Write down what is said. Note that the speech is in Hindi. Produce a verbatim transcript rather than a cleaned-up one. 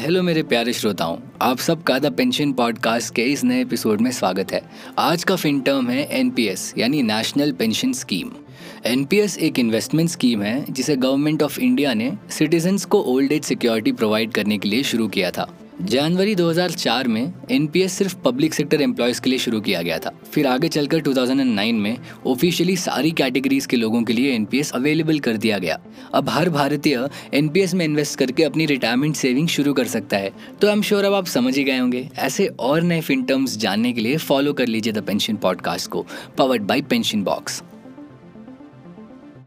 हेलो मेरे प्यारे श्रोताओं, आप सबका द पेंशन पॉडकास्ट के इस नए एपिसोड में स्वागत है। आज का फिनटर्म है एनपीएस यानी नेशनल पेंशन स्कीम। एनपीएस एक इन्वेस्टमेंट स्कीम है जिसे गवर्नमेंट ऑफ इंडिया ने सिटीजन्स को ओल्ड एज सिक्योरिटी प्रोवाइड करने के लिए शुरू किया था। जनवरी दो हज़ार चार में एनपीएस सिर्फ पब्लिक सेक्टर एम्प्लॉयज़ के लिए शुरू किया गया था। फिर आगे चलकर दो हज़ार नौ में ऑफिशियली सारी कैटेगरीज के लोगों के लिए एनपीएस अवेलेबल कर दिया गया। अब हर भारतीय एनपीएस में इन्वेस्ट करके अपनी रिटायरमेंट सेविंग शुरू कर सकता है। तो आई एम श्योर अब आप समझ ही गए होंगे। ऐसे और नए फिनटर्म्स जानने के लिए फॉलो कर लीजिए द पेंशन पॉडकास्ट को, पावर्ड बाई पेंशन बॉक्स।